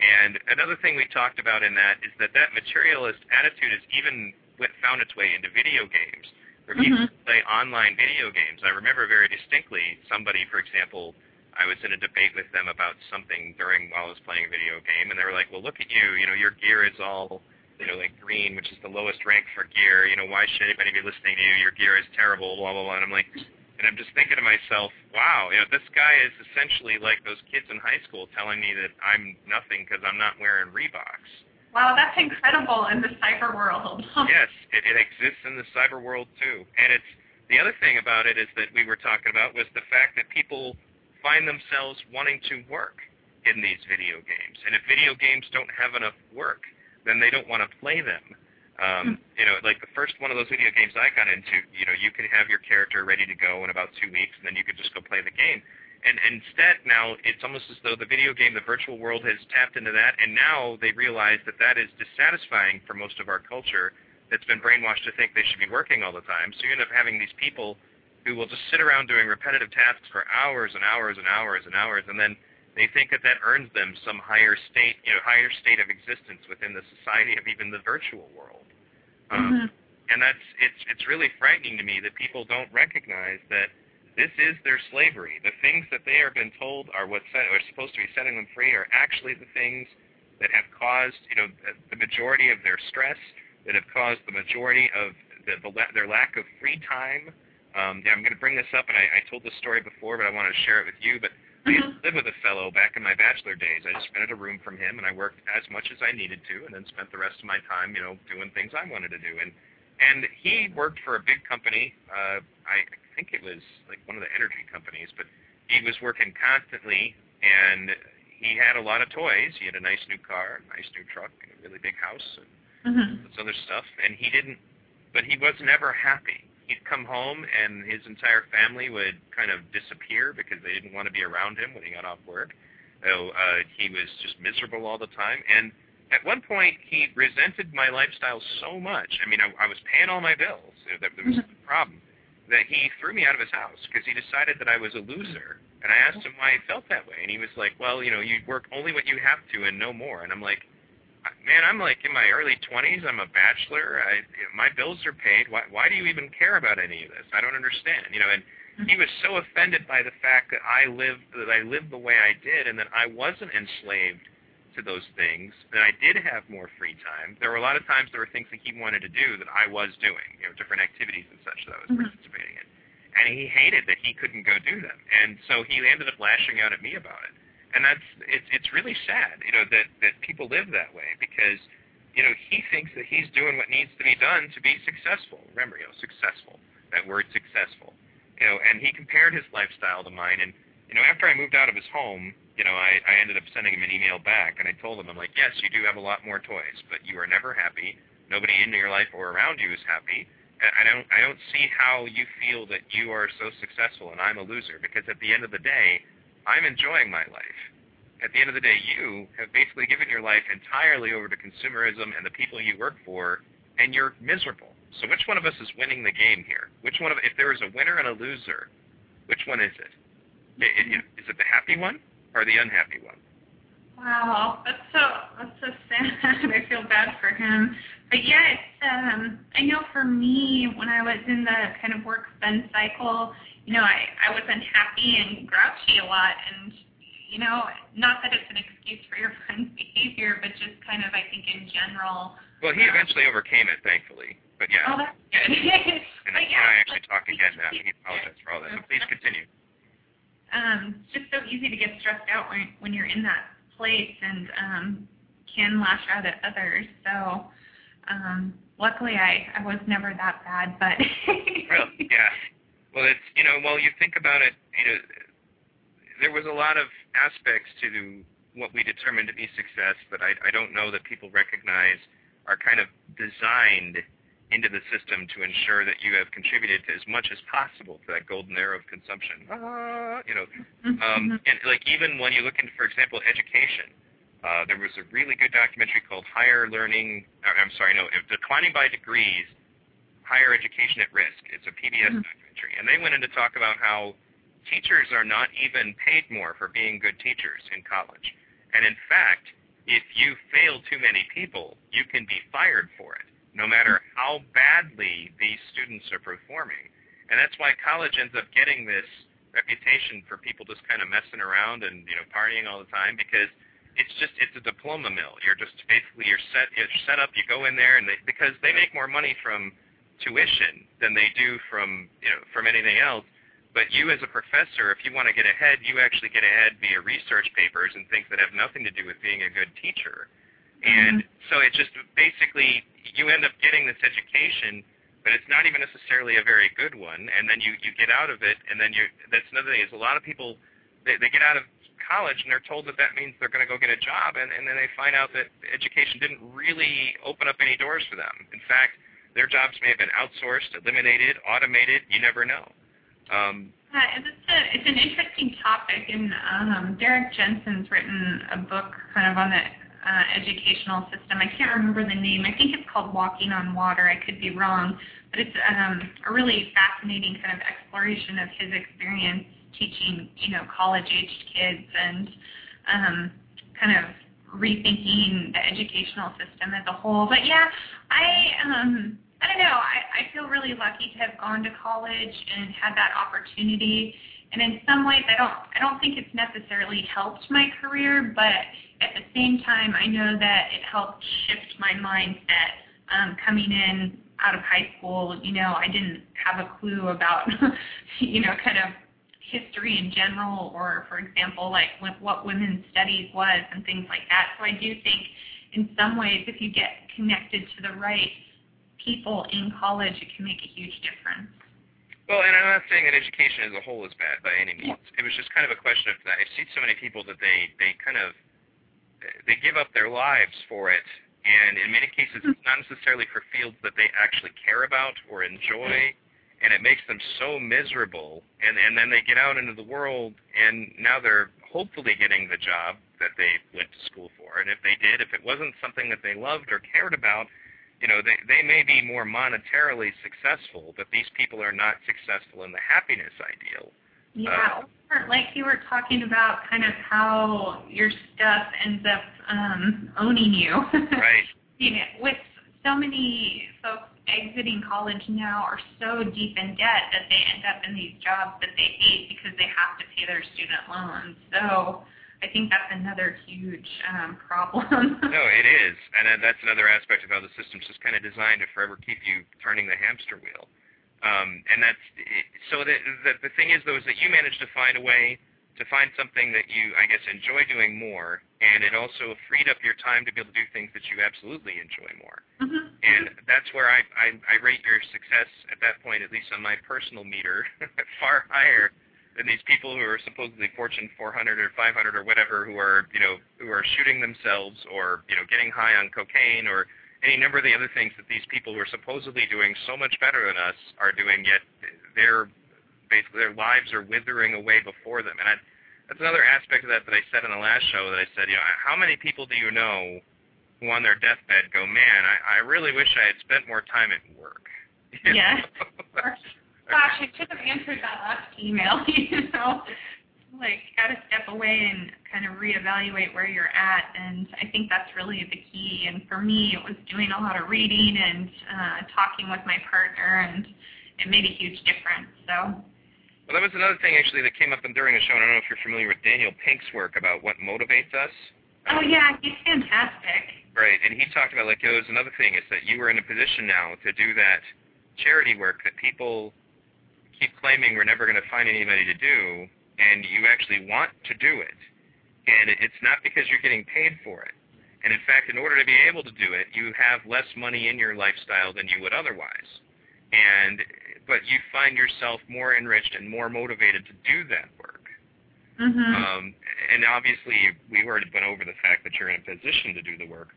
And another thing we talked about in that is that that materialist attitude has even found its way into video games, where people mm-hmm. play online video games. I remember very distinctly somebody, for example, I was in a debate with them about something during while I was playing a video game, and they were like, well, look at you, you know, your gear is all, you know, like green, which is the lowest rank for gear, you know, why should anybody be listening to you, your gear is terrible, blah, blah, blah, and I'm like, and I'm just thinking to myself, wow, you know, this guy is essentially like those kids in high school telling me that I'm nothing because I'm not wearing Reeboks. Wow, that's incredible in the cyber world. Yes, it, it exists in the cyber world too. And it's the other thing about it is that we were talking about was the fact that people find themselves wanting to work in these video games. And if video games don't have enough work, then they don't want to play them. Um, you know, like the first one of those video games I got into, you know, you can have your character ready to go in about two weeks, and then you can just go play the game. And, and instead, now, it's almost as though the video game, the virtual world, has tapped into that, and now they realize that that is dissatisfying for most of our culture that's been brainwashed to think they should be working all the time. So you end up having these people who will just sit around doing repetitive tasks for hours and hours and hours and hours, and then they think that that earns them some higher state, you know, higher state of existence within the society of even the virtual world. Um, mm-hmm. And that's it's it's really frightening to me that people don't recognize that this is their slavery. The things that they have been told are what set, are supposed to be setting them free are actually the things that have caused, you know, the majority of their stress, that have caused the majority of the, the, their lack of free time. Um, yeah, I'm going to bring this up, and I, I told this story before, but I wanted to share it with you. But I used to live with a fellow back in my bachelor days. I just rented a room from him, and I worked as much as I needed to, and then spent the rest of my time, you know, doing things I wanted to do. And and he worked for a big company. Uh, I think it was like one of the energy companies, but he was working constantly, and he had a lot of toys. He had a nice new car, a nice new truck, and a really big house, and mm-hmm. this other stuff. And he didn't, but he was never happy. He'd come home, and his entire family would kind of disappear because they didn't want to be around him when he got off work. So uh, he was just miserable all the time. And at one point, he resented my lifestyle so much. I mean, I, I was paying all my bills. That was the problem. That he threw me out of his house because he decided that I was a loser. And I asked him why he felt that way. And he was like, well, you know, you work only what you have to and no more. And I'm like, man, I'm like in my early twenties. I'm a bachelor. I, you know, my bills are paid. Why, why do you even care about any of this? I don't understand. You know, and he was so offended by the fact that I lived that I lived the way I did, and that I wasn't enslaved to those things. That I did have more free time. There were a lot of times there were things that he wanted to do that I was doing. You know, different activities and such that I was mm-hmm. participating in, and he hated that he couldn't go do them. And so he ended up lashing out at me about it. And that's it's it's really sad, you know, that, that people live that way because, you know, he thinks that he's doing what needs to be done to be successful. Remember, you know, successful, that word successful. You know, and he compared his lifestyle to mine. And, you know, after I moved out of his home, you know, I, I ended up sending him an email back, and I told him, I'm like, yes, you do have a lot more toys, but you are never happy. Nobody in your life or around you is happy. I don't I don't see how you feel that you are so successful and I'm a loser, because at the end of the day, I'm enjoying my life. At the end of the day, you have basically given your life entirely over to consumerism and the people you work for, and you're miserable. So which one of us is winning the game here? Which one of, if there is a winner and a loser, which one is it? Is it the happy one or the unhappy one? Wow, that's so that's so sad. I feel bad for him. But yet, um, I know for me, when I was in the kind of work-spend cycle, you know, I, I was unhappy and grouchy a lot. And, you know, not that it's an excuse for your friend's behavior, but just kind of, I think, in general. Well, he um, eventually overcame it, thankfully. But, yeah. Oh, that's good. And but, yeah, I actually talked again now. He apologized for all that. So please continue. Um, it's just so easy to get stressed out when, when you're in that place and um, can lash out at others. So, um, luckily, I, I was never that bad. But well, yeah. Well, it's, you know, well, you think about it, you know, there was a lot of aspects to what we determined to be success that I, I don't know that people recognize are kind of designed into the system to ensure that you have contributed to as much as possible to that golden era of consumption. Ah, you know, um, and like even when you look into, for example, education, uh, there was a really good documentary called Higher Learning. Or, I'm sorry, no, Declining by Degrees, Higher Education at Risk. It's a P B S mm-hmm. documentary, and they went in to talk about how teachers are not even paid more for being good teachers in college, and in fact, if you fail too many people, you can be fired for it, no matter how badly these students are performing. And that's why college ends up getting this reputation for people just kind of messing around and, you know, partying all the time, because it's just, it's a diploma mill. You're just basically, you're set, you're set up, you go in there, and they, because they make more money from tuition than they do from, you know, from anything else. But you as a professor, if you want to get ahead, you actually get ahead via research papers and things that have nothing to do with being a good teacher. And mm-hmm. so it just basically, you end up getting this education, but it's not even necessarily a very good one. And then you, you get out of it, and then you that's another thing is a lot of people, they, they get out of college and they're told that that means they're going to go get a job, and, and then they find out that education didn't really open up any doors for them. In fact, their jobs may have been outsourced, eliminated, automated, you never know. Um, yeah, it's, a, it's an interesting topic, and um, Derek Jensen's written a book kind of on the uh, educational system. I can't remember the name. I think it's called Walking on Water. I could be wrong, but it's um, a really fascinating kind of exploration of his experience teaching, you know, college-aged kids, and um, kind of rethinking the educational system as a whole. But yeah, I. Um, I don't know, I, I feel really lucky to have gone to college and had that opportunity. And in some ways, I don't I don't think it's necessarily helped my career, but at the same time, I know that it helped shift my mindset. Um, coming in out of high school, you know, I didn't have a clue about, you know, kind of history in general, or, for example, like what women's studies was and things like that. So I do think in some ways, if you get connected to the right people in college, it can make a huge difference. Well, and I'm not saying that education as a whole is bad by any means. Yeah. It was just kind of a question of that. I've seen so many people that they, they kind of, they give up their lives for it, and in many cases mm-hmm. it's not necessarily for fields that they actually care about or enjoy, mm-hmm. and it makes them so miserable, and, and then they get out into the world, and now they're hopefully getting the job that they went to school for. And if they did, if it wasn't something that they loved or cared about, you know, they, they may be more monetarily successful, but these people are not successful in the happiness ideal. Yeah, uh, like you were talking about kind of how your stuff ends up um, owning you. Right. You know, with so many folks exiting college now are so deep in debt that they end up in these jobs that they hate because they have to pay their student loans. So I think that's another huge um, problem. No, it is. And uh, that's another aspect of how the system's just kind of designed to forever keep you turning the hamster wheel. Um, and that's – so the, the, the thing is, though, is that you manage to find a way to find something that you, I guess, enjoy doing more, and it also freed up your time to be able to do things that you absolutely enjoy more. Mm-hmm. And that's where I, I, I rate your success at that point, at least on my personal meter, far higher than these people who are supposedly Fortune four hundred or five hundred or whatever, who are, you know, who are shooting themselves, or, you know, getting high on cocaine, or any number of the other things that these people who are supposedly doing so much better than us are doing, yet their basically their lives are withering away before them. And I, that's another aspect of that that I said in the last show, that I said, you know, how many people do you know who on their deathbed go, man, I, I really wish I had spent more time at work. You yeah. Gosh, I should have answered that last email, you know, like got to step away and kind of reevaluate where you're at, and I think that's really the key. And for me, it was doing a lot of reading and uh, talking with my partner, and it made a huge difference. So. Well, that was another thing actually that came up during the show, and I don't know if you're familiar with Daniel Pink's work about what motivates us. Oh yeah, he's fantastic. Right, and he talked about, like, it was another thing is that you were in a position now to do that charity work that people keep claiming we're never going to find anybody to do, and you actually want to do it. And it's not because you're getting paid for it. And in fact, in order to be able to do it, you have less money in your lifestyle than you would otherwise. And but you find yourself more enriched and more motivated to do that work. Mm-hmm. Um, and obviously, we already went over the fact that you're in a position to do the work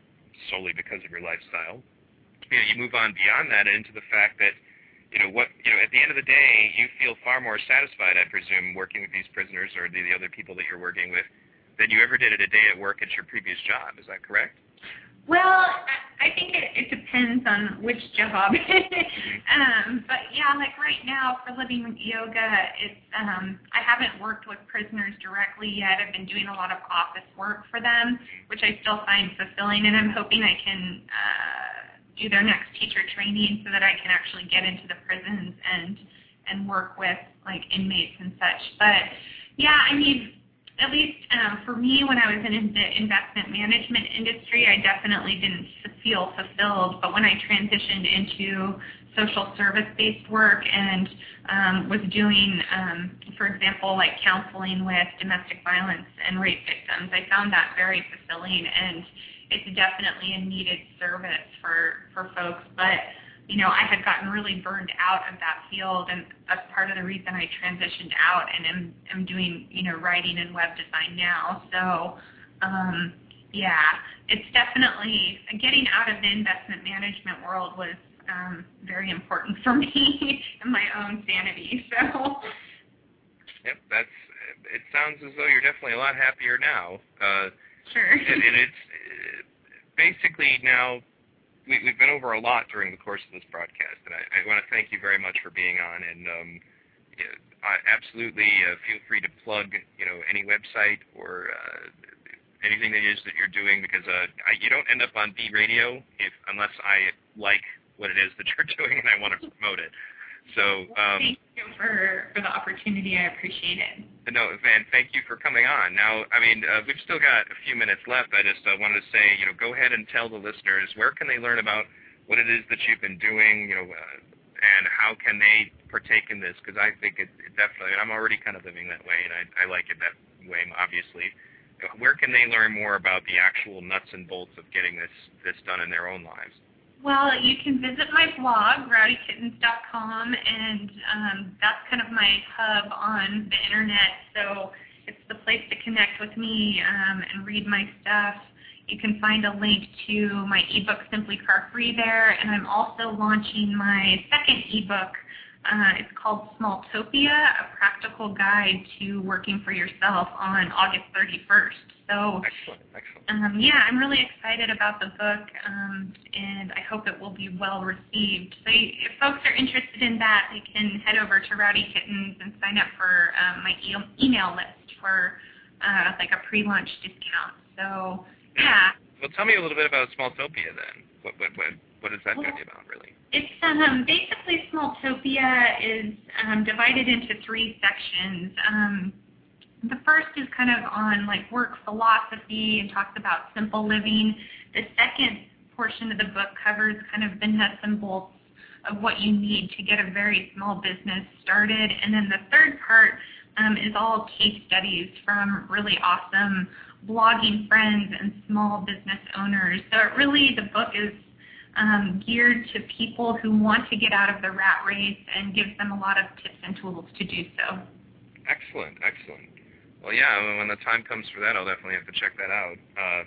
solely because of your lifestyle. you know, you move on beyond that into the fact that, you know, what, you know, at the end of the day, you feel far more satisfied, I presume, working with these prisoners or the, the other people that you're working with than you ever did at a day at work at your previous job. Is that correct? Well, I think it, it depends on which job. um, but yeah, like right now for Living Yoga, it's um, I haven't worked with prisoners directly yet. I've been doing a lot of office work for them, which I still find fulfilling, and I'm hoping I can uh, do their next teacher training so that I can actually get into the prisons and and work with like inmates and such. But yeah, I mean. At least um, for me, when I was in the investment management industry, I definitely didn't feel fulfilled. But when I transitioned into social service-based work and um, was doing, um, for example, like counseling with domestic violence and rape victims, I found that very fulfilling, and it's definitely a needed service for, for folks. But you know, I had gotten really burned out of that field, and that's part of the reason I transitioned out and am, am doing, you know, writing and web design now. So, um, yeah, it's definitely, getting out of the investment management world was um, very important for me and my own sanity. So, yep, that's, it sounds as though you're definitely a lot happier now. Uh, sure. And, and it's basically now, We, we've been over a lot during the course of this broadcast, and I, I want to thank you very much for being on. And um, you know, I absolutely uh, feel free to plug, you know, any website or uh, anything that is that you're doing, because uh, I, you don't end up on B Radio if unless I like what it is that you're doing and I want to promote it. So um, thank you for for the opportunity. I appreciate it. No, Van, thank you for coming on. Now, I mean, uh, we've still got a few minutes left. I just uh, wanted to say, you know, go ahead and tell the listeners where can they learn about what it is that you've been doing, you know, uh, and how can they partake in this? Because I think it, it definitely, and I'm already kind of living that way, and I, I like it that way, obviously. Where can they learn more about the actual nuts and bolts of getting this this done in their own lives? Well, you can visit my blog, rowdy kittens dot com, and um, that's kind of my hub on the internet, so it's the place to connect with me um, and read my stuff. You can find a link to my ebook, Simply Car Free, there, and I'm also launching my second ebook. Uh, it's called Smalltopia, a practical guide to working for yourself, on August thirty-first. So, excellent, excellent. Um, yeah, I'm really excited about the book, um, and I hope it will be well received. So if folks are interested in that, they can head over to Rowdy Kittens and sign up for um, my e- email list for uh, like a pre-launch discount. So, yeah. Well, tell me a little bit about Smalltopia then. What, what, what, what is that well, going to be about, really? It's um, basically, Smalltopia is um, divided into three sections. Um, The first is kind of on like work philosophy and talks about simple living. The second portion of the book covers kind of the nuts and bolts of what you need to get a very small business started. And then the third part um, is all case studies from really awesome blogging friends and small business owners. So it really, the book is um, geared to people who want to get out of the rat race, and gives them a lot of tips and tools to do so. Excellent, excellent. Well, yeah, when the time comes for that, I'll definitely have to check that out. Uh,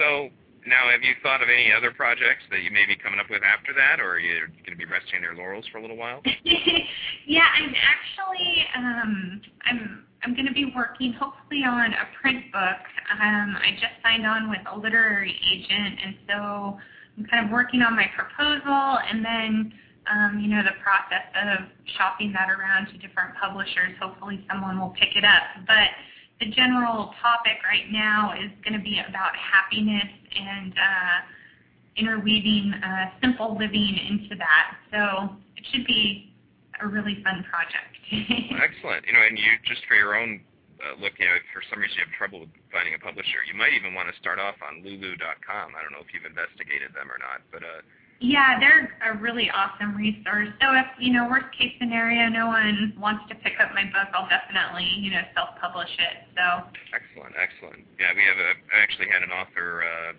so now, have you thought of any other projects that you may be coming up with after that, or are you going to be resting their laurels for a little while? Yeah, I'm actually, um, I'm I'm going to be working hopefully on a print book. Um, I just signed on with a literary agent, and so I'm kind of working on my proposal, and then Um, you know, the process of shopping that around to different publishers. Hopefully someone will pick it up. But the general topic right now is going to be about happiness and uh, interweaving uh, simple living into that. So it should be a really fun project. Well, excellent. You know, and you just for your own uh, look, you know, if for some reason you have trouble finding a publisher, you might even want to start off on lulu dot com. I don't know if you've investigated them or not, but uh yeah, they're a really awesome resource. So if, you know, worst case scenario, no one wants to pick up my book, I'll definitely, you know, self-publish it. So excellent, excellent. Yeah, we have a, I actually had an author, uh,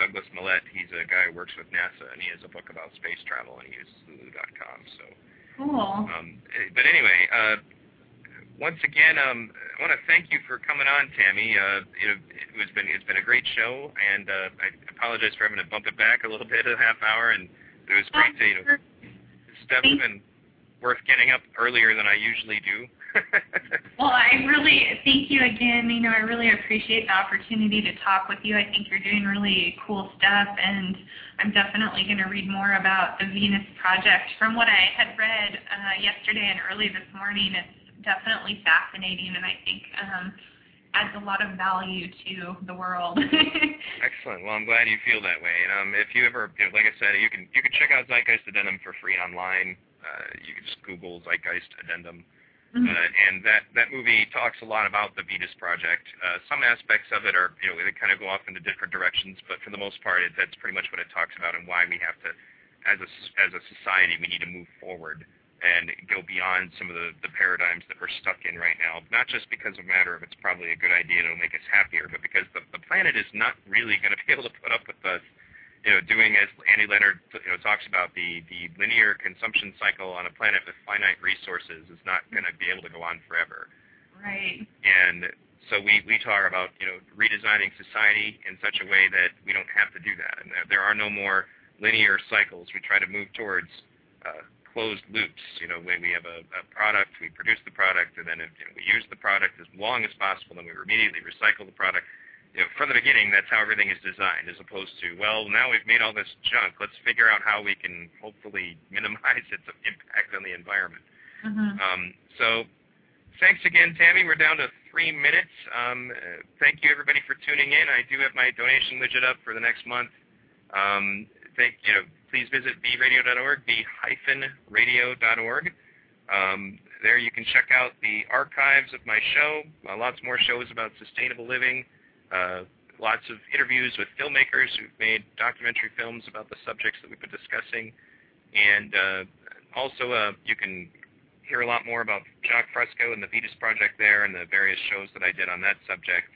Douglas Millett. He's a guy who works with NASA, and he has a book about space travel, and he uses lulu dot com. So cool. Um, but anyway, uh, once again, um, I want to thank you for coming on, Tammy. Uh, you know, it was been it's been a great show, and uh, I apologize for having to bump it back a little bit, a half hour, and It was great to, you know, step and worth getting up earlier than I usually do. Well, I really thank you again. You know, I really appreciate the opportunity to talk with you. I think you're doing really cool stuff, and I'm definitely going to read more about the Venus Project. From what I had read uh, yesterday and early this morning, it's definitely fascinating, and I think um, adds a lot of value to the world. Excellent. Well, I'm glad you feel that way. And um, if you ever, you know, like I said, you can you can check out Zeitgeist Addendum for free online. Uh, you can just Google Zeitgeist Addendum. Mm-hmm. Uh, and that, that movie talks a lot about the Venus Project. Uh, some aspects of it are, you know, they kind of go off into different directions, but for the most part, it, that's pretty much what it talks about and why we have to, as a, as a society, we need to move forward and go beyond some of the, the paradigms that we're stuck in right now, not just because of a matter of it's probably a good idea and it'll make us happier, but because the, the planet is not really going to be able to put up with us, you know, doing as Annie Leonard, you know, talks about the, the linear consumption cycle on a planet with finite resources is not going to be able to go on forever. Right. And so we, we talk about, you know, redesigning society in such a way that we don't have to do that. And there are no more linear cycles. We try to move towards uh, closed loops, you know, when we have a, a product, we produce the product, and then if, you know, we use the product as long as possible, then we immediately recycle the product. You know, from the beginning, that's how everything is designed, as opposed to, well, now we've made all this junk, let's figure out how we can hopefully minimize its impact on the environment. Mm-hmm. Um, so thanks again, Tammy. We're down to three minutes. Um, uh, thank you, everybody, for tuning in. I do have my donation widget up for the next month. Um, thank you. Know, please visit b radio dot org, b radio dot org. Um, there you can check out the archives of my show, uh, lots more shows about sustainable living. Uh, lots of interviews with filmmakers who've made documentary films about the subjects that we've been discussing. And uh, also uh, you can hear a lot more about Jacques Fresco and the Venus Project there and the various shows that I did on that subject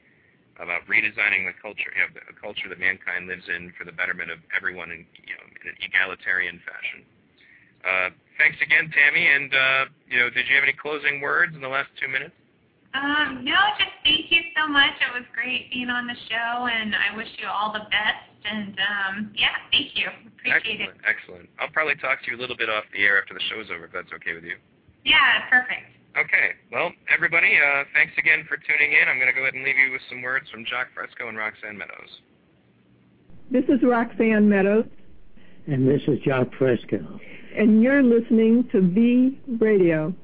about redesigning the culture, you know, the culture that mankind lives in for the betterment of everyone in, you know, in an egalitarian fashion. Uh, thanks again, Tammy. And uh, you know, did you have any closing words in the last two minutes? Um, no, just thank you so much. It was great being on the show, and I wish you all the best. And, um, yeah, thank you. Appreciate it. Excellent. I'll probably talk to you a little bit off the air after the show's over, if that's okay with you. Yeah, perfect. Okay. Well, everybody, uh, thanks again for tuning in. I'm going to go ahead and leave you with some words from Jacques Fresco and Roxanne Meadows. This is Roxanne Meadows. And this is Jacques Fresco. And you're listening to V Radio.